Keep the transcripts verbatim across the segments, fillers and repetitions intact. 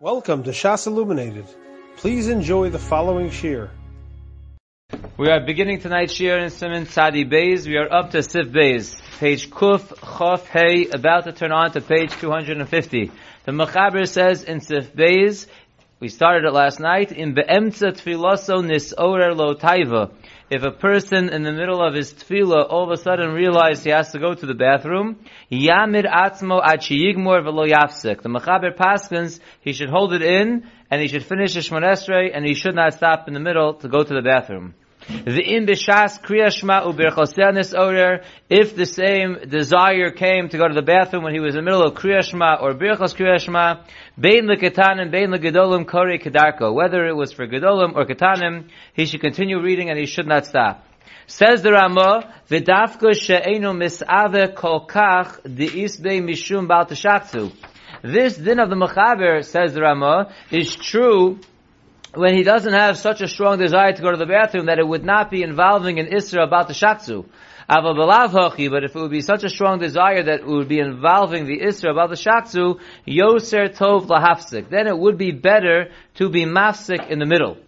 Welcome to Shas Illuminated. Please enjoy the following shiur. We are beginning tonight's shiur in Siman Tzadi Beis. We are up to Sif Beis, page Kuf Chof Hey, about to turn on to page two hundred fifty. The Machaber says in Sif Beis, we started it last night, in Be'emtza Tfiloso Nisorer Lo Taiva. If a person in the middle of his tefillah all of a sudden realized he has to go to the bathroom, Yamid Atzmo Achiyigmor Velo Yafsek. The Machaber paskins, he should hold it in, and he should finish the Shemon Esrei, and he should not stop in the middle to go to the bathroom. V'im b'shas kriya shma u'birchosenis orer. If the same desire came to go to the bathroom when he was in the middle of kriya shma or birchos kriya shma, bein l'ketanim bein l'gedolim kore kedarko. Whether it was for gedolim or ketanim, he should continue reading and he should not stop. Says the Ramah, v'dafko she'enu mis'ave kol kach de'isbei mishum bal t'shaktu. This din of the Machaber, says the Ramah, is true when he doesn't have such a strong desire to go to the bathroom that it would not be involving an Isra about the Shatzu. But if it would be such a strong desire that it would be involving the Isra about the Shatzu, Yoser Tov Lahafsik, then it would be better to be Mafsik in the middle.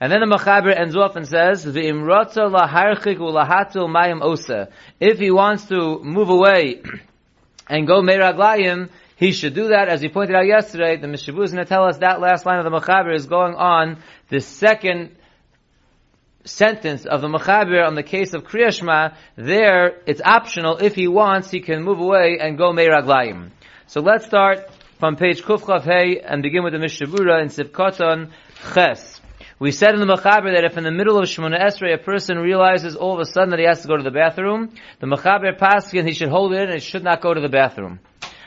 And then the Machaber ends off and says, V'imrotza laharchik ulahatu mayim osa. If he wants to move away and go Meiraglayim, he should do that. As he pointed out yesterday, the Mishnah Berurah is going to tell us that last line of the Machaber is going on the second sentence of the Machaber on the case of Kriya Shema. There, it's optional. If he wants, he can move away and go Meiraglayim. So let's start from page Kuf Chav Hey and begin with the Mishnah Berurah in Sivkoton Ches. We said in the Machaber that if in the middle of Shemona Esrei a person realizes all of a sudden that he has to go to the bathroom, the Machaber paskin, he should hold it in and should not go to the bathroom.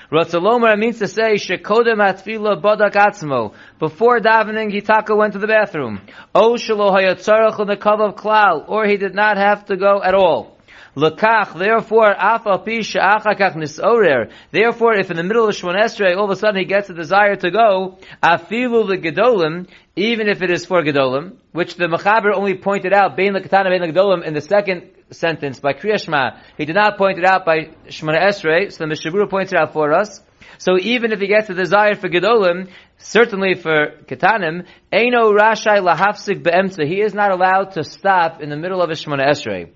Ratzalomer means to say, Shekodem atfila badak atzmo. Before davening, Hitaka went to the bathroom. O shelo hayatzarach l'nekav klal, or he did not have to go at all. L'kach, therefore, afal pi she'achakach nisorer. Therefore, if in the middle of Shemon Esrei, all of a sudden he gets a desire to go, afilu l'gedolim, even if it is for gedolim, which the Machaber only pointed out, bein l'ketana, bein l'gedolim, in the second sentence by Kriya Shema. He did not point it out by Shemona Esrei, so the Mishnah Berurah points it out for us. So even if he gets a desire for Gedolim, certainly for Ketanim, Eino Rashai Lahafsik Be'emtza, he is not allowed to stop in the middle of a Shemona Esrei.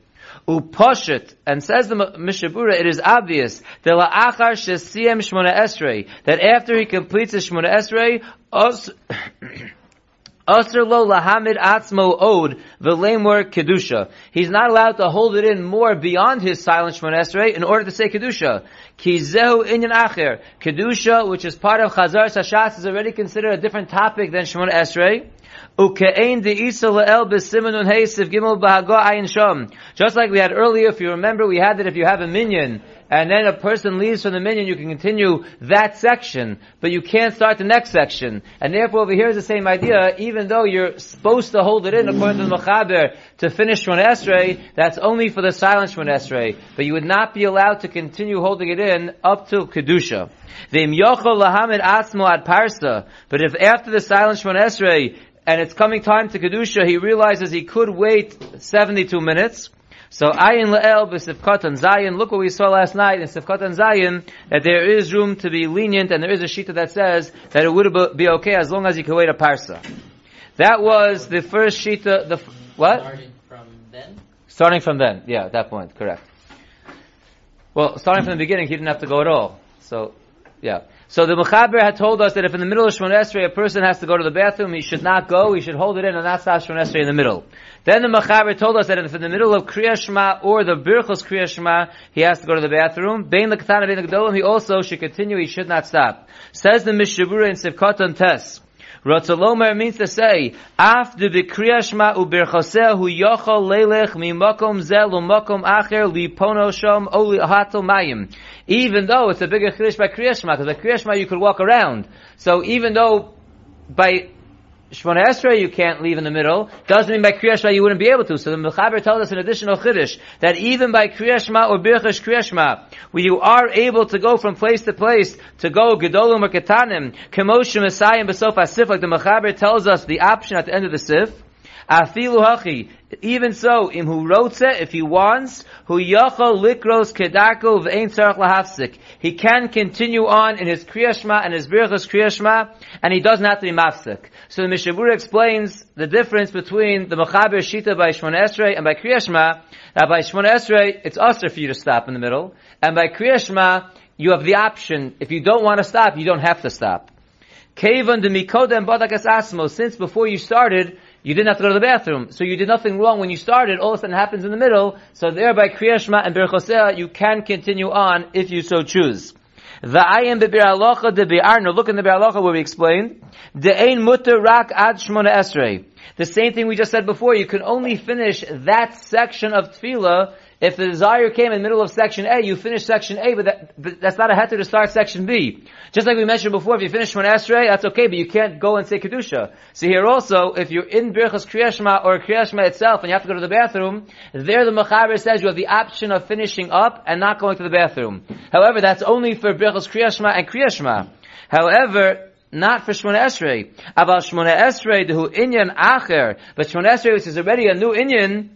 Uposhet, and says the Mishnah Berurah, it is obvious that La'achar Shesiem Shemona Esrei, that after he completes the Shemona Esrei, us Asr lo lahamid atzmo od v'lemor kedusha. He's not allowed to hold it in more beyond his silent Shemon Esrei in order to say kedusha. Ki zehu inyan acher. Kedusha, which is part of Chazar Sashas, is already considered a different topic than Shemon Esrei. Ukein deisa leel b'simenun heisiv gimel b'hago ayin sham. Just like we had earlier, if you remember, we had that if you have a minyan and then a person leaves from the minyan, you can continue that section, but you can't start the next section. And therefore, over here is the same idea. Even though you're supposed to hold it in, according to the Machaber, to finish Shemon Esrei, that's only for the silent Shemon Esrei. But you would not be allowed to continue holding it in up to Kedusha. But if after the silent Shemon Esrei, and it's coming time to Kedusha, he realizes he could wait seventy-two minutes, so ayin le'el b'sifkatan zayin. Look what we saw last night in sifkatan zayin, that there is room to be lenient, and there is a shita that says that it would be okay as long as you can wait a parsa. That was the first shita. The what? Starting from then. Starting from then, yeah, at that point, correct. Well, starting from the beginning, he didn't have to go at all. So, yeah. So the Mechaber had told us that if in the middle of Shemon Esrei a person has to go to the bathroom, he should not go, he should hold it in and not stop Shemon Esrei in the middle. Then the Mechaber told us that if in the middle of Kriya Shema or the Birchos Kriya Shema, he has to go to the bathroom, Bein l'Ketana Bein l'Gedolim, he also should continue, he should not stop. Says the Mishnah Berurah in Sivkoton Tes. Ratzalomer means to say, Af de b'Kriya Shema u'Birchoseh hu yochol leilech mimakom zeh l'makom acher lipono sham o li'hato mayim. Even though it's a bigger chiddush by Kriya Shema, because by Kriya Shema you could walk around. So even though by Shemona Esrei you can't leave in the middle, doesn't mean by Kriya Shema you wouldn't be able to. So the Mechaber tells us an additional chiddush, that even by Kriya Shema or Birchos Kriya Shema, where you are able to go from place to place, to go Gedolim or Ketanim, Kemosh Messiah and Besof HaSif, like the Mechaber tells us the option at the end of the Sif, Afilu hachi, even so, im hu rotze, if he wants, hu yachol likros kedako v'ein tzarech lahafsik. He can continue on in his Kriya Shema and his Birchas Kriya Shema, and he doesn't have to be mafsik. So the Mishnah Berurah explains the difference between the Machaber Shita by Shmona Esrei and by Kriya Shema. Now by Shmona Esrei, it's usher for you to stop in the middle, and by Kriya Shema, you have the option. If you don't want to stop, you don't have to stop. Kevan de mikodem badakas asmo, since before you started, you didn't have to go to the bathroom, so you did nothing wrong when you started. All of a sudden, it happens in the middle. So there, by Kriya Shema and Berchosea, you can continue on if you so choose. The ayim be'bir halacha de be'arno. Look in the be'ir halacha where we explained de'ein muter rak ad shmona esrei. The same thing we just said before. You can only finish that section of tefillah if the desire came in the middle of section A. You finish section A, but, that, but that's not a heter to start section B. Just like we mentioned before, if you finish Shmona Esrei, that's okay, but you can't go and say Kedusha. So here also, if you're in Birchas Kriya Shema or Kriya Shema itself and you have to go to the bathroom, there the Mechaber says you have the option of finishing up and not going to the bathroom. However, that's only for Birchas Kriya Shema and Kriya Shema. However, not for Shmona Esrei. About Shmona Esrei, who inyan acher, but Shmona Esrei, which is already a new inyan,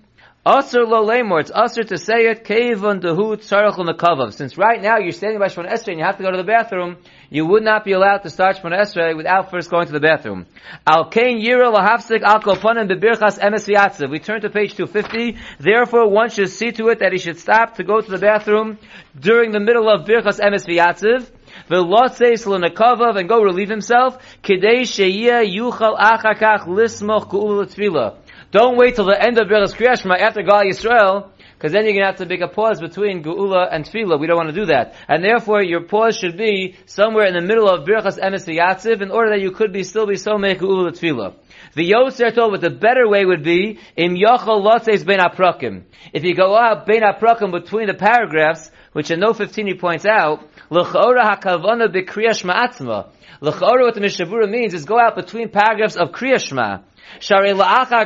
Asr lo lemor, it's asr to say it, kevon dehu tzarech l'nekavav. Since right now you're standing by Shmona Esrei and you have to go to the bathroom, you would not be allowed to start Shmona Esrei without first going to the bathroom. Al kein yira lahafsik al kol panim bebirchas emes v'yatziv. We turn to page two fifty. Therefore, one should see to it that he should stop to go to the bathroom during the middle of birchas emes v'yatziv. V'lotzeis l'nekavav, and go relieve himself. Kidei sheyeh yuchal achakach lismoch ku'ul l'tfilah. Don't wait till the end of Birchas Kriya Shema after Gal Yisrael, because then you're going to have to make a pause between Geula and Tefillah. We don't want to do that. And therefore, your pause should be somewhere in the middle of Birchas Emes V'yatziv, in order that you could be still be so make Geula Tefillah. The Yotzer told, but the better way would be, Im Yochel Lotzeis Bein HaPrakim. If you go out Bein HaPrakim between the paragraphs, which in No fifteen he points out, L'chora HaKavona B'Kriya Shema Atzma. L'chora, what the Mishnah Berurah means, is go out between paragraphs of Kriya Shema. There is no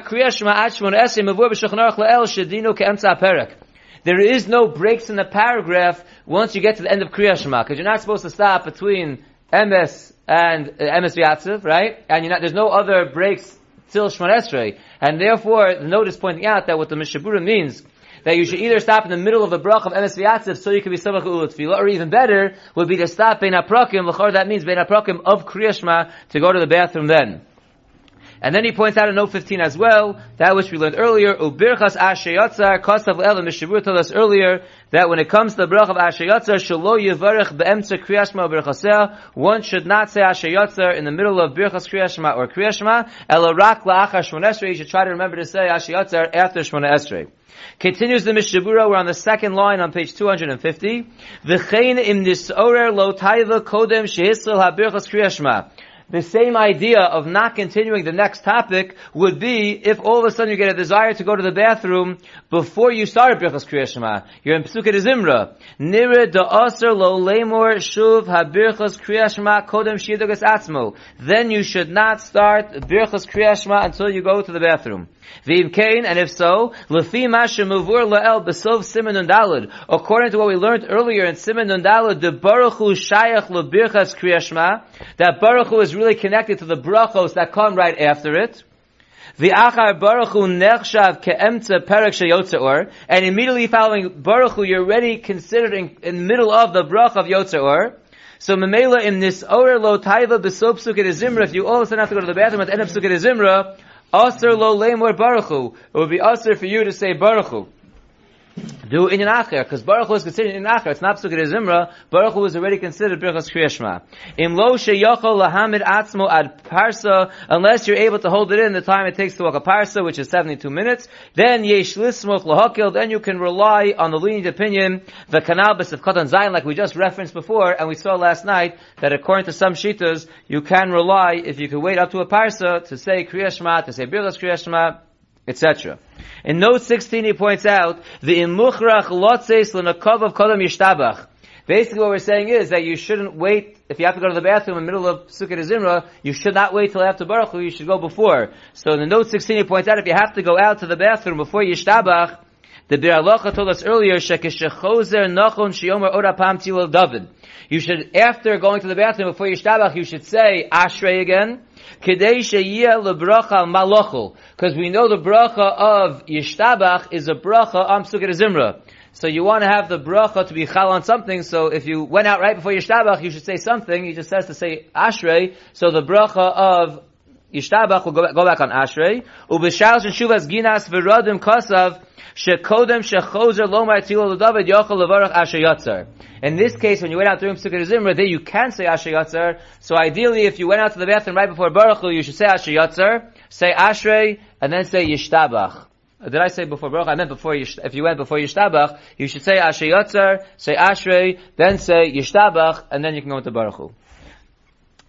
breaks in the paragraph once you get to the end of Kriya Shema, because you're not supposed to stop between M S and uh, M S V'yatziv, right? And you're not, there's no other breaks till Shmona Esrei. And therefore, the note is pointing out that what the Mishnah Berurah means, that you should either stop in the middle of the brach of M S V'yatziv so you can be Samach U'ul Tefillah, or even better, would be to stop Bein HaPrakim, l'chor that means Bein HaPrakim of Kriya Shema, to go to the bathroom then. And then he points out in note fifteen as well, that which we learned earlier, Ubirchas Ashayatzar, Kostav El, and Mishnah Berurah told us earlier, that when it comes to the brach of Ashayatzar, Shelo Yivarech Be'emtza Kriya Shema Birchasel, one should not say Ashayatzar in the middle of Birchas Kriya Shema or Kriya Shema, Ela Rak La'achar Shmona Esrei, you should try to remember to say Ashayatzar after Shmona Esrei. Continues the Mishnah Berurah, we're on the second line on page two fifty, V'chein im nisorer lo taiva kodem shehisel ha'birchas Kriya Shema. The same idea of not continuing the next topic would be if all of a sudden you get a desire to go to the bathroom before you started Birchas Kriya Shema. You're in Pesukei Zimra. Nira da'aser lo lemor shuv habirchas Kriya Shema kodem shidogas atzmo. Then you should not start Birchas Kriya Shema until you go to the bathroom. V'im kain, and if so, lefi mashem mavur la'el besov simen nun daled. According to what we learned earlier in simen nun daled, the Baruch Hu shayach lo Birchas Kriya Shema, that Baruch Hu is really connected to the brachos that come right after it. The achar Baruch Hu nechshav keemtza perek sheyotzeor, and immediately following Baruch Hu, you're already considered in, in the middle of the brach of yotzeor. So memela in this order lo taiva b'sov psuket zimra. If you all of a sudden have to go to the bathroom at the end of psuket zimra, aser lo lemor Baruch Hu, it would be aser for you to say Baruch Hu. Do in an acher, because Baruch Hu is considered in an acher. It's not Pesukei Zimra. Baruch Hu is already considered Birchas Kriya Shema. Im lo sheyochol lahamid atzmo ad parsa, unless you're able to hold it in the time it takes to walk a parsa, which is seventy-two minutes. Then yesh lismoch lahakil. Then you can rely on the lenient opinion, the kanal b'sif katan zayin, like we just referenced before, and we saw last night that according to some shitas, you can rely if you can wait up to a parsa to say Kriya Shema, to say Birchas Kriya Shema, et cetera. In note sixteen, he points out the imuchrach lotzeis l'nakav kodem yishtabach. Basically, what we're saying is that you shouldn't wait. If you have to go to the bathroom in the middle of Sukkot Zimra, you should not wait till after Baruch Hu. You should go before. So in the note sixteen, he points out if you have to go out to the bathroom before yishtabach, The Bir Halacha told us earlier, you should, after going to the bathroom, before you shtabach, you should say, Ashrei again, because we know the bracha of Yishtabach is a bracha on Psuket Zimra. So you want to have the bracha to be chal on something, so if you went out right before Yishtabach, you should say something. He just says to say Ashrei, so the bracha of Yishtabach will go back, go back on Ashrei. Ubeshal and Shuvas Ginas Veradim Kosav Shekodem Shechozer Lomar Tilo David Yochel Levarach Asher Yotzer. In this case, when you went out during Psukat Zimra, there you can say Asher Yotzer. So ideally, if you went out to the bathroom right before Baruch Hu, you should say Asher Yotzer, say Ashrei, and then say Yishtabach. Did I say before Baruch? I meant before Yish, if you went before Yishtabach, you should say Asher Yotzer, say Ashrei, then say Yishtabach, and then you can go into Baruch Hu.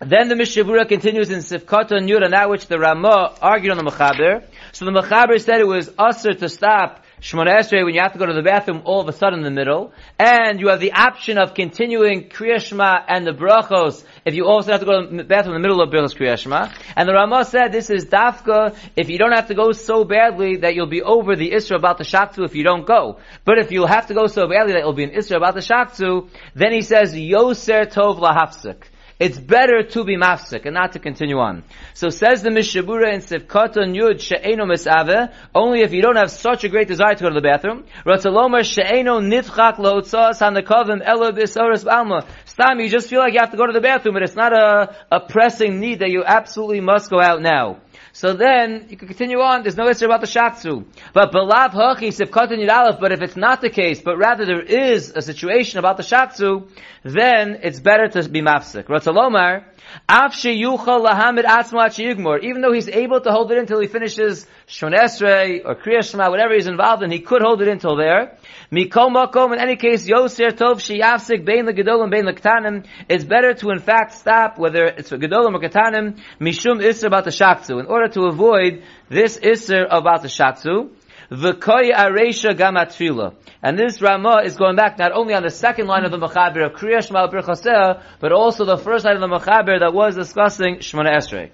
Then the Mishnah Berurah continues in Sifkato Nura, now which the Ramah argued on the Machaber. So the Machaber said it was usher to stop Shemona Esrei when you have to go to the bathroom all of a sudden in the middle. And you have the option of continuing Kriya Shema and the Brachos if you also have to go to the bathroom in the middle of Birchas Kriya Shema. And the Ramah said this is dafka if you don't have to go so badly that you'll be over the Isra about the Shaktu if you don't go. But if you'll have to go so badly that you'll be an Isra about the Shaktu, then he says, Yoser Tov Lahafsik. It's better to be mafsik and not to continue on. So says the Mishnah Berurah in Sivkaton Yud she'eno misaveh, only if you don't have such a great desire to go to the bathroom. Ratzalomar she'eno nifchak la'otzas hanakovim elo b'soros b'alma. Stam, you just feel like you have to go to the bathroom, but it's not a, a pressing need that you absolutely must go out now. So then, you can continue on, there's no issue about the Shatsu. But Balav Hachi Sivkaton Yud Aleph, but if it's not the case, but rather there is a situation about the Shatsu, then it's better to be mafsik. Ratzalomar, Afshi Yuchal Lahamid Atzma Yigmor, even though he's able to hold it until he finishes Shemona Esrei or Kriya Shema, whatever he's involved in, he could hold it until there. Mikol Makom, in any case, Yoser Tov Sheyafsik Bein LeGedolim Bein LeKtanim. It's better to in fact stop, whether it's for Gedolim or Ketanim, Mishum Isser about the Shatsu, in order to avoid this Isser about the Shatsu. V'koy areisha gamatfila, and this Ramah is going back not only on the second line of the Machaber of Kriya Shema B'Chaseh, but also the first line of the Machaber that was discussing Shemona Esrei.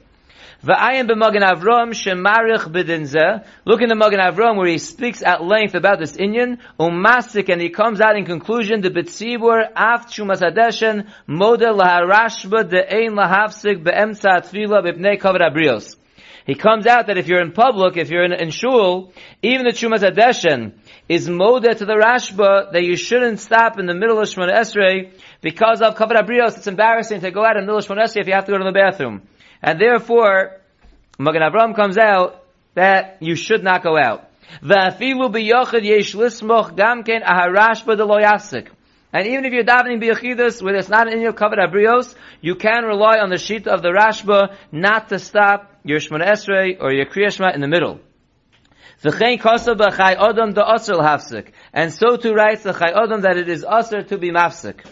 V'ayim b'Magen Avraham shemarich b'dinzeh. Look in the Magen Avraham where he speaks at length about this inyan umasik, and he comes out in conclusion the betzibur af chumasadeshen model laharashba de'ein lahavsik be'emtza tfila b'pnei kavod abrios. He comes out that if you're in public, if you're in, in shul, even the Chumas Adeshen is moda to the Rashba that you shouldn't stop in the middle of Shemona Esrei because of Kavod Abrios. It's embarrassing to go out in the middle of Shemona Esrei if you have to go to the bathroom. And therefore, Magen Avraham comes out that you should not go out. V'afilu b'yochid yesh lismoch gamken aharashba de lo yafsik. And even if you're davening b'yachidus, where it's not in your Kavod Abrios, you can rely on the sheet of the Rashba not to stop your Shemona Esrei or your Kriya Shema in the middle. And so too writes the Chai Adam that it is Asr to be mafsik.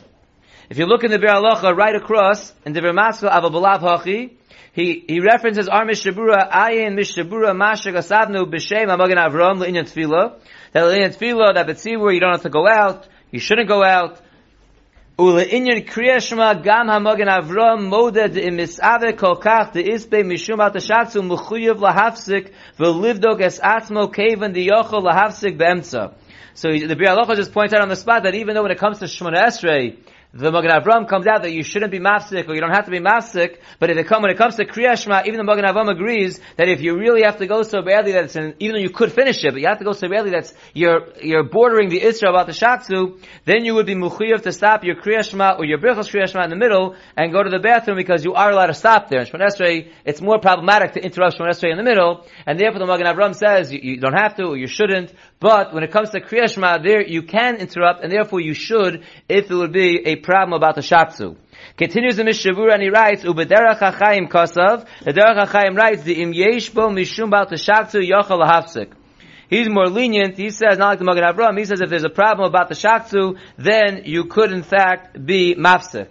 If you look in the Bir Halacha right across, in the Bir Maskal Ava Balav Hachi, he, he references our Mishnah Berurah, Ayin Mishnah Berurah, Mashak Asavnu, B'Shem, Magen Avraham, Le'inyan Tefillah, that Le'inyan Tefillah, that B'tzibur, you don't have to go out, you shouldn't go out. Ule'inyan Kriya Shema Gam HaMagen Avraham Modeh De'Misave Kolkach De'Isbe Mishum Atashatsu Mechuyev Lahafsik Ve'Livdok Es Atzmo Kevan De'Yochol Lahafsik Be'emtza. So the Bir Halacha just points out on the spot that even though when it comes to Shemona Esrei, the Magen Avraham comes out that you shouldn't be mafsik or you don't have to be mafsik, but if it come, when it comes to Kriya Shema, even the Magen Avraham agrees that if you really have to go so badly that it's an, even though you could finish it, but you have to go so badly that's you're you're bordering the Isra about the Shatsu, then you would be muchiyev to stop your Kriya Shema or your Birchas Kriya Shema in the middle and go to the bathroom because you are allowed to stop there. In Shemona Esrei, it's more problematic to interrupt Shemona Esrei in the middle, and therefore the Magen Avraham says you, you don't have to or you shouldn't, but when it comes to Kriya Shema, there you can interrupt and therefore you should if it would be a problem about the Shatsu. Continues the Mishnah Berurah and he writes, U'b'derach haChayim kasav, the Derach haChayim writes, the im yesh bo mishum b'al t'shatzu yochel lahafsik. He's more lenient, he says, not like the Magen Avraham, he says if there's a problem about the Shatsu, then you could in fact be mafsik.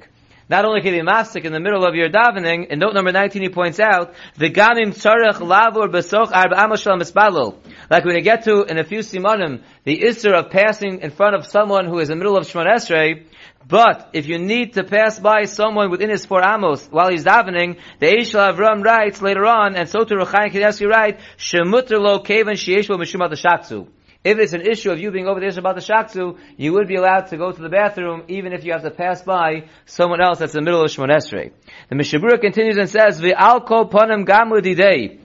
Not only can you be mafsik in the middle of your davening, in note number nineteen he points out, V'gamim tzarech lavor b'soch arba'amos shel misbalol. Like when you get to, in a few simanim, the isser of passing in front of someone who is in the middle of Shemona Esrei, but if you need to pass by someone within his four amos while he's davening, the Eishel Avram writes later on, and so to Ruach Chayim Kineski write, Shemuter lo kevan sheyesh bo mishum al t'shatzu. If it's an issue of you being over the issue about the Shaksu, you would be allowed to go to the bathroom even if you have to pass by someone else that's in the middle of Shemon Esrei. The Mishnah Berurah continues and says, V'alko ponem gam l'didei.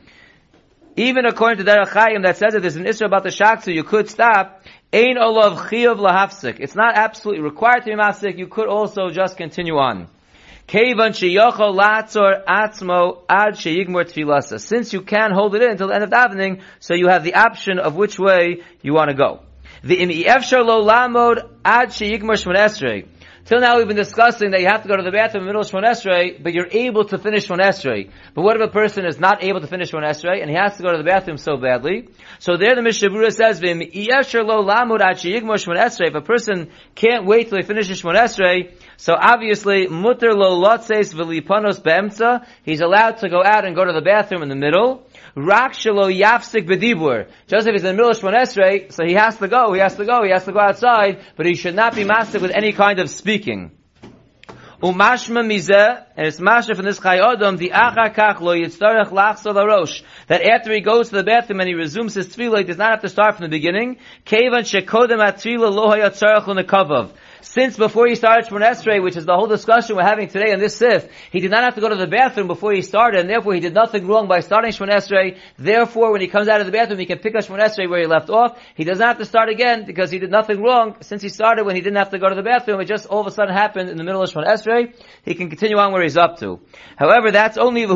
Even according to Derach haChayim that says that there's an issue about the Shaksu, you could stop. Ein olav chiyuv lahafsik. It's not absolutely required to be mafsik. You could also just continue on. Since you can't hold it in until the end of davening, so you have the option of which way you want to go. Till now we've been discussing that you have to go to the bathroom in the middle of Shemon Esrei, but you're able to finish Shemon Esrei. But what if a person is not able to finish Shemon Esrei and he has to go to the bathroom so badly? So there the Mishnah Berurah says, if a person can't wait till he finishes Shemon Esrei, so obviously, mutter lo lotzeis v'lipanos beemtza, he's allowed to go out and go to the bathroom in the middle. Rak shelo yafsik b'dibur. Just if he's in the middle of Shemon Esrei, so he has to go, he has to go, he has to go outside, but he should not be mastic with any kind of speaking. Umashma mizeh, and it's mashma from this chayodom, the achar kach lo yitzarech lachzor larosh, that after he goes to the bathroom and he resumes his tefillah, he does not have to start from the beginning. Kevan shekodem atfila lo hayatzarech l'nekavav. Since before he started Shemon Esrei, which is the whole discussion we're having today on this sif, he did not have to go to the bathroom before he started, and therefore he did nothing wrong by starting Shemon Esrei. Therefore, when he comes out of the bathroom, he can pick up Shemon Esrei where he left off. He does not have to start again because he did nothing wrong since he started when he didn't have to go to the bathroom. It just all of a sudden happened in the middle of Shemon Esrei. He can continue on where he's up to. However, that's only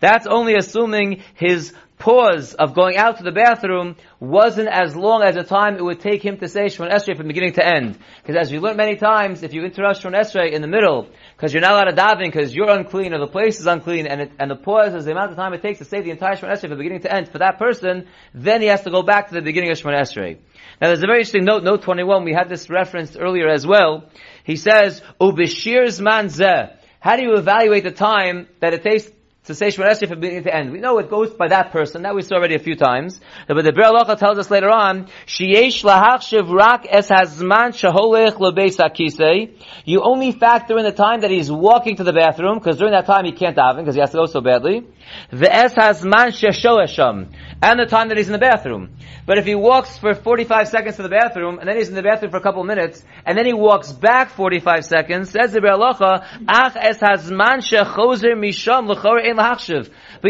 that's only assuming his pause of going out to the bathroom wasn't as long as the time it would take him to say Shemon Esrei from beginning to end. Because as we learned many times, if you interrupt Shemon Esrei in the middle, because you're not allowed to daven, because you're unclean, or the place is unclean, and it, and the pause is the amount of time it takes to say the entire Shemon Esrei from beginning to end for that person, then he has to go back to the beginning of Shemon Esrei. Now there's a very interesting note, note twenty-one, we had this referenced earlier as well. He says, Ubishir zman zeh. How do you evaluate the time that it takes to say Shemon Esrei from beginning to end? We know it goes by that person. That we saw already a few times. But the Be'er Halacha tells us later on, Sheyesh lahachshiv rak es hazman sheholech lebeis hakisei. You only factor in the time that he's walking to the bathroom, because during that time he can't daven, because he has to go so badly. Ve'es hazman sheshoesham. And the time that he's in the bathroom. But if he walks for forty-five seconds to the bathroom, and then he's in the bathroom for a couple minutes, and then he walks back forty-five seconds, says the Be'er Halacha, ach es hazman shechozer misham l'chorei. But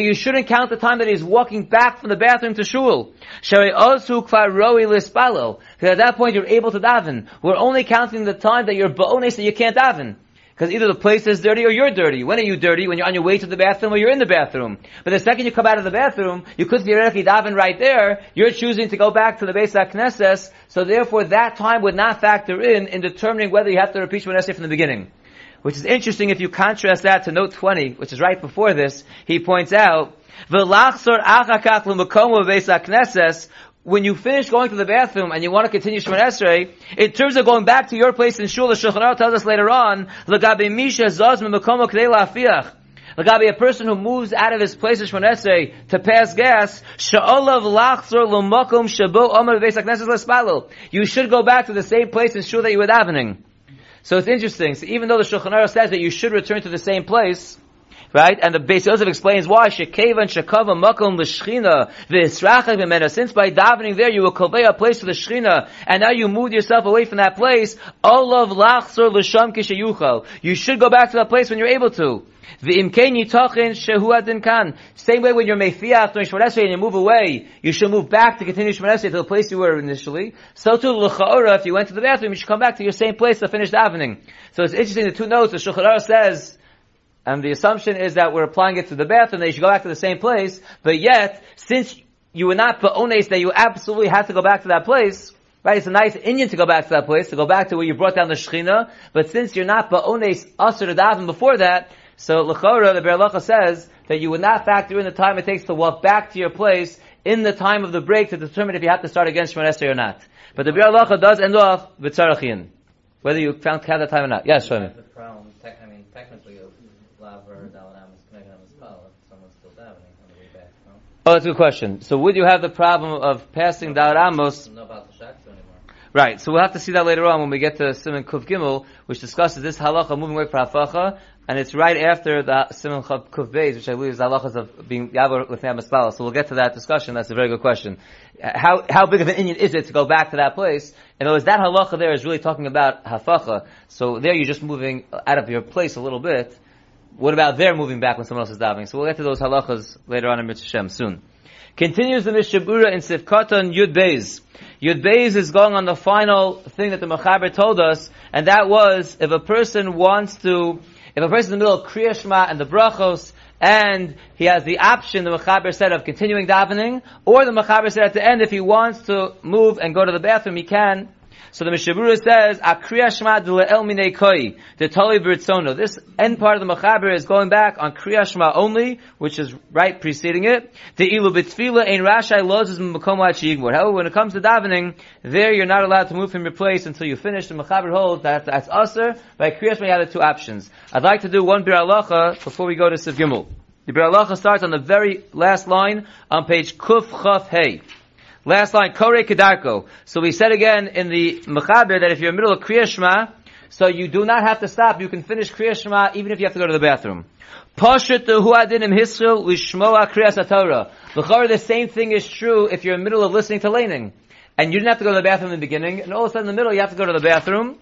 you shouldn't count the time that he's walking back from the bathroom to shul. Because at that point you're able to daven. We're only counting the time that you're ba'ones that you can't daven. Because either the place is dirty or you're dirty. When are you dirty? When you're on your way to the bathroom or you're in the bathroom. But the second you come out of the bathroom, you could theoretically daven right there. You're choosing to go back to the Beis HaKnesses. So therefore that time would not factor in in determining whether you have to repeat Shemon Esrei from the beginning. Which is interesting if you contrast that to note twenty, which is right before this. He points out, when you finish going to the bathroom and you want to continue Shemon Esrei, in terms of going back to your place in shul, the Shulchan Aruch tells us later on, L'gabi, a person who moves out of his place in Shemon Esrei to pass gas, Sha'olav lachzor l'makom shebo omer beis haknesses l'spalo. You should go back to the same place in shul that you were davening. So it's interesting. So even though the Shulchan Aruch says that you should return to the same place, right? And the Bais Yosef explains why. Shekevan shekava makom l'shchina v'israchak b'mena. Since by davening there you will convey a place to the Shechina, and now you moved yourself away from that place, olav lachzor l'sham kisheyuchal. You should go back to that place when you're able to. V'imkein yitachin shehu adin kan. Same way when you're mefiach during Shemon Esrei and you move away, you should move back to continue Shemon Esrei to the place you were initially. So too, l'cha'ora, if you went to the bathroom, you should come back to your same place to finish davening. So it's interesting, the two notes, the Shulchan Aruch says, and the assumption is that we're applying it to the bathroom, that you should go back to the same place, but yet, since you were not ba'ones, that you absolutely have to go back to that place, right, it's a nice Indian to go back to that place, to go back to where you brought down the Shechina, but since you're not ba'ones, usher to daven before that, so l'chora, the Be'er Halacha says that you would not factor in the time it takes to walk back to your place in the time of the break to determine if you have to start against Shemon Esrei or not. But the Be'er Halacha does end off with tzarachin, whether you count that time or not. Yes, Shlomi. That's the problem. I mean, technically, laver davening is connected on his pal. Someone's still davening on the way back. Oh, that's a good question. So would you have the problem of passing Dalet Amos? No, about the Shaksu anymore. Right, so we'll have to see that later on when we get to Siman Kuf Gimel, which discusses this halacha moving away from Hafacha, and it's right after the Simon Chav Kuf Beis, which I believe is the halachas of being Yavor with Namaspala. So we'll get to that discussion. That's a very good question. How how big of an Indian is it to go back to that place? In other words, that halacha there is really talking about hafacha. So there you're just moving out of your place a little bit. What about there moving back when someone else is davening? So we'll get to those halachas later on in Mitzvah Shem soon. Continues the Mishnah Berurah in Sifkatan Yud Beis. Yud Beis is going on the final thing that the Machaber told us, and that was if a person wants to, if a person in the middle of Kriya Shema and the brachos, and he has the option, the Machaber said, of continuing davening, or the Machaber said at the end, if he wants to move and go to the bathroom, he can. So the Mishnah Berurah says, "Akriya Shema d'le'el minei koi, d'toli b'ritzono." This end part of the Machaber is going back on Kriya Shema only, which is right preceding it. De'ilu b'tfila ein rashai lozes m'makom ad she'yigmor. However, when it comes to davening, there you're not allowed to move from your place until you finish. The Machaber holds that that's aser. By Kriya Shema, you have the two options. I'd like to do one bir halacha before we go to Siv Gimel. The bir halacha starts on the very last line on page Kuf Chaf Hey. Last line, Korei Kedarko. So we said again in the Mechaber that if you're in the middle of Kriya Shema, so you do not have to stop. You can finish Kriya Shema even if you have to go to the bathroom. Poshet hu adinim hisril u'shmoa kriyas haTorah. L'chorah, the same thing is true if you're in the middle of listening to laning, and you didn't have to go to the bathroom in the beginning, and all of a sudden in the middle you have to go to the bathroom.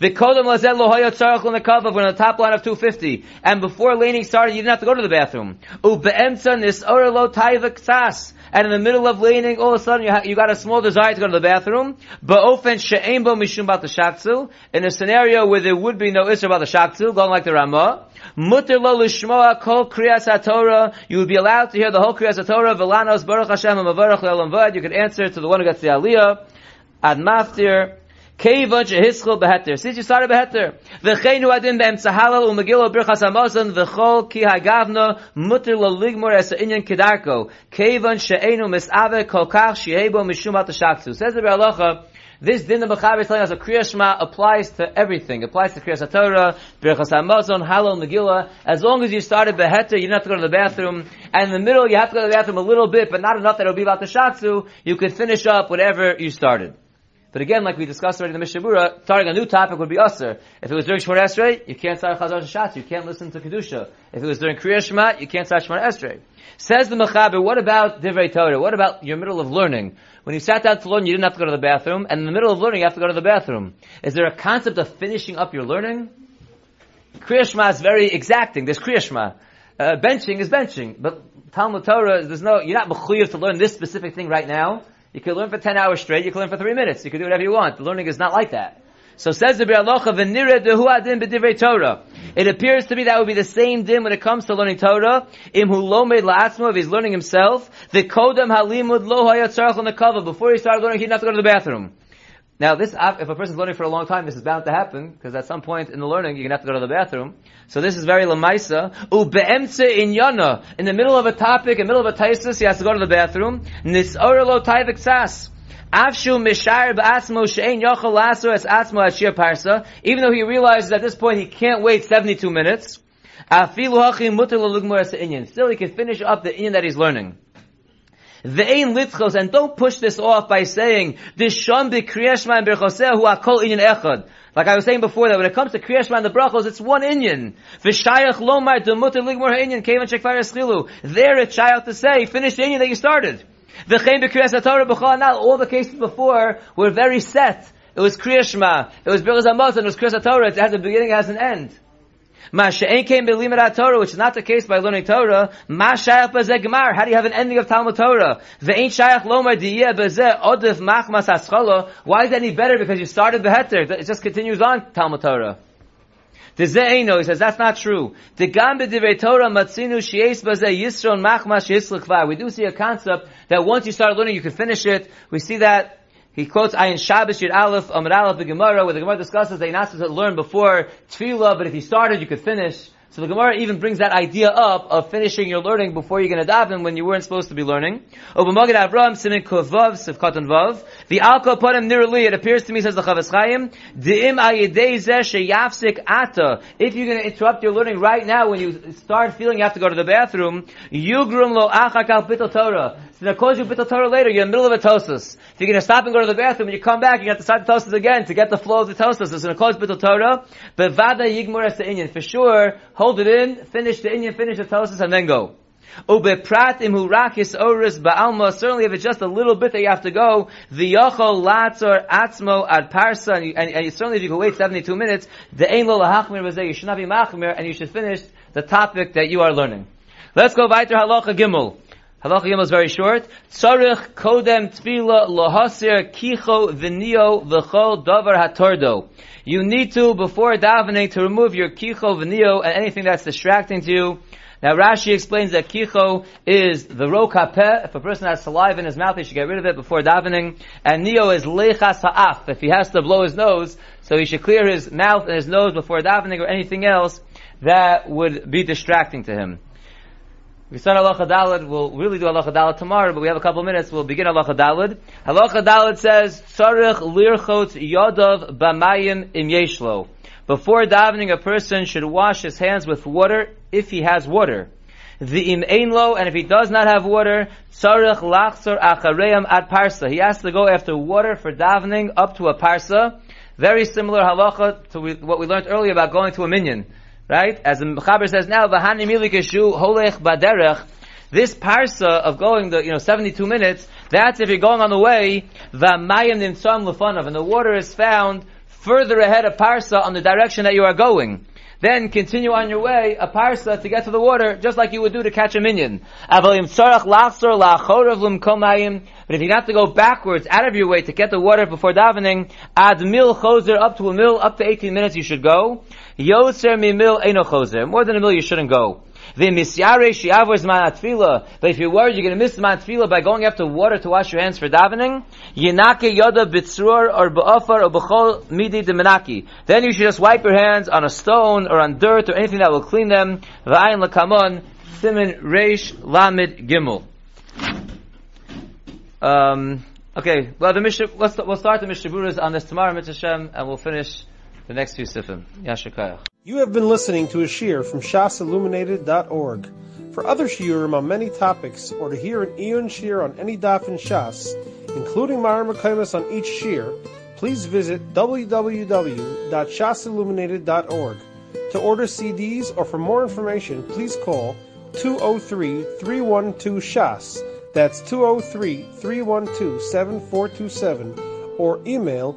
The kodem lazeh lo hoya tzarach l'nekav, we're on the top line of two fifty. And before laning started, you didn't have to go to the bathroom. U'be'emtza nis'orah lo taiva k'sas. And in the middle of laning, all of a sudden you, ha- you got a small desire to go to the bathroom. Ba'ofen she'ein bo mishum bat hashaktzu. In a scenario where there would be no isra about the shaktzu, going like the Ramah. Mutter lo lishmoa kol kriyas haTorah. You would be allowed to hear the whole kriyas haTorah. V'lanos baruch Hashem ha'mavarach le'olam v'ad. You could answer to the one who gets the aliyah. Ad maftir. Keivan shehischil beheter. Since you started beheter, v'cheinu adin beemtza halal u'megillah birchas hamazon v'chol ki hagavna muter l'ligmor es inyan kedarko. Keivan she'einu mis'ave kolkach shehebo mishum hatashaktzu. Says the Berurah, this din of Mechaber is telling us a Kriya Shema applies to everything. It applies to Kriyas HaTorah, Birchas HaMazon, Halal, Megillah. As long as you started beheter, you don't have to go to the bathroom. And in the middle, you have to go to the bathroom a little bit, but not enough that it'll be about the shaktzu. You could finish up whatever you started. But again, like we discussed already in the Mishnah Berurah, starting a new topic would be Aser. If it was during Shemona Esrei, you can't start Chazar Shatz, you can't listen to Kedusha. If it was during Kriya Shema, you can't start Shemona Esrei. Says the Mechaber, what about Divrei Torah? What about your middle of learning? When you sat down to learn, you didn't have to go to the bathroom, and in the middle of learning, you have to go to the bathroom. Is there a concept of finishing up your learning? Kriya Shema is very exacting. There's Kriya Shema. Uh, benching is benching. But Talmud Torah, there's no, you're not mechuyev to learn this specific thing right now. You can learn for ten hours straight, you can learn for three minutes, you can do whatever you want. The learning is not like that. So says the Berurah, V'nireh dehu adin b'divrei Torah. It appears to me that would be the same din when it comes to learning Torah. Im hu lomed la'atzmo, if he's learning himself. V'kodem halimud lo haya tzarach l'nekava. Before he started learning, he didn't have to go to the bathroom. Now this, if a person's learning for a long time, this is bound to happen, because at some point in the learning, you're going to have to go to the bathroom. So this is very lamaisa. U'be'emtze inyana. In the middle of a topic, in the middle of a taisus, he has to go to the bathroom. Nis'or lo taivik sas. Avshu mishar ba'asmo she'en yochel lasso es asmo ashir parsa. Even though he realizes at this point he can't wait seventy-two minutes. Afilu hachim muter l'lugmor es inyan. Still he can finish up the inyan that he's learning. Ve'ein litchos, and don't push this off by saying this shon bi kriya shema and berchoseh hu akol inyan echad. Like I was saying before, that when it comes to kriya shema and the brachos, it's one inyan. V'shayach lomar demuter ligmor inyan kevan shekvar eschilu. There it's shayach to say finish the inyan that you started. V'chein bi kriya satorah b'chol. Now all the cases before were very set. It was kriya shema, it was berchos hamazon, it was kriya satorah. It has a beginning, it has an end. Ma she'en kein b'limudat Torah, which is not the case by learning Torah. Ma shayach b'zeh gemar. How do you have an ending of Talmud Torah? Ve'ein shayach lomar diyeh b'zeh odif machmas haschala. Why is that any better? Because you started the heter. It just continues on Talmud Torah. Dezeino, he says, that's not true. Degam b'divrei Torah matzinu she'es b'zeh yisron machmas she'yislechva. We do see a concept that once you start learning, you can finish it. We see that. He quotes Ayin Shabbos Yud Aleph Amar Aleph the Gemara, where the Gemara discusses that you're not supposed to learn before Tefillah, but if you started, you could finish. So the Gemara even brings that idea up of finishing your learning before you're going to daven when you weren't supposed to be learning. Over Magen Avraham Siman Kovav Sivkatan Vav the Alka Ponim Nirli. It appears to me, says the Chavetz Chaim, Deim Ayidei Zeh Sheyafsik Ata. If you're going to interrupt your learning right now when you start feeling you have to go to the bathroom, Yugrum Lo Achak Al Bitul Torah. So they'll cause you to put the Torah later. You're in the middle of a Tosas. If you're going to stop and go to the bathroom and you come back, you have to start the Tosas again to get the flow of the Tosas. It's going to cause you to put the Torah. Bevada yigmur as the Inyan. For sure, hold it in, finish the Inyan, finish the Tosas, and then go. Ubeprat imhu rakis oris ba'alma. Certainly, if it's just a little bit that you have to go, v'yochol latzor atzmo ad parsa, and, you, and, and certainly if you can wait seventy-two minutes, the ein lo lahachmir v'zeh, you should not be machmir, and you should finish the topic that you are learning. Let's go weiter halacha gimel. Halacha gimel is very short. Tzarich kodem tefila lahasir kicho v'nio v'chol davar hatordo. You need to, before davening, to remove your kicho v'nio and anything that's distracting to you. Now Rashi explains that kicho is the rokapeh. If a person has saliva in his mouth, he should get rid of it before davening. And nio is lechas ha'af. If he has to blow his nose, so he should clear his mouth and his nose before davening or anything else that would be distracting to him. We start halacha daled. We'll really do halacha daled tomorrow, but we have a couple of minutes. We'll begin halacha daled. Halacha daled says, tzarich lirchot yodov b'mayim im yeshlo. Before davening, a person should wash his hands with water if he has water. The im einlo, and if he does not have water, tzarich lachzor achareim ad parsa. He has to go after water for davening up to a parsa. Very similar halacha to what we learned earlier about going to a minyan. Right? As the Machaber says now, v'hani mili keshu holech baderech. This parsa of going the, you know, seventy-two minutes, that's if you're going on the way, v'mayim nimtzam l'fanav, and the water is found further ahead of parsa on the direction that you are going. Then continue on your way a parsa to get to the water, just like you would do to catch a minion. But if you have to go backwards out of your way to get the water before davening, ad mil chozer, up to a mil, up to eighteen minutes you should go. Yoser mi mil eno chozer, more than a mil you shouldn't go. But if you're worried you're going to miss Siman Tzadi by going after water to wash your hands for davening, then you should just wipe your hands on a stone or on dirt or anything that will clean them. V'ayin l'kamon, Siman Reish Lamed Gimel. Um, okay, well, the Mishnah, let's, we'll start the Mishnah Berurah on this tomorrow, Mitzvah Shem, and we'll finish the next few sifim. Yasher Kayach. You have been listening to a shiur from shas illuminated dot org. For other shiurim on many topics, or to hear an Iyun shiur on any daf in Shas, including Ma'arim HaKaimas on each shiur, please visit w w w dot shas illuminated dot org. To order C Ds or for more information, please call two oh three, three one two, S H A S. That's two oh three, three one two, seven four two seven, or email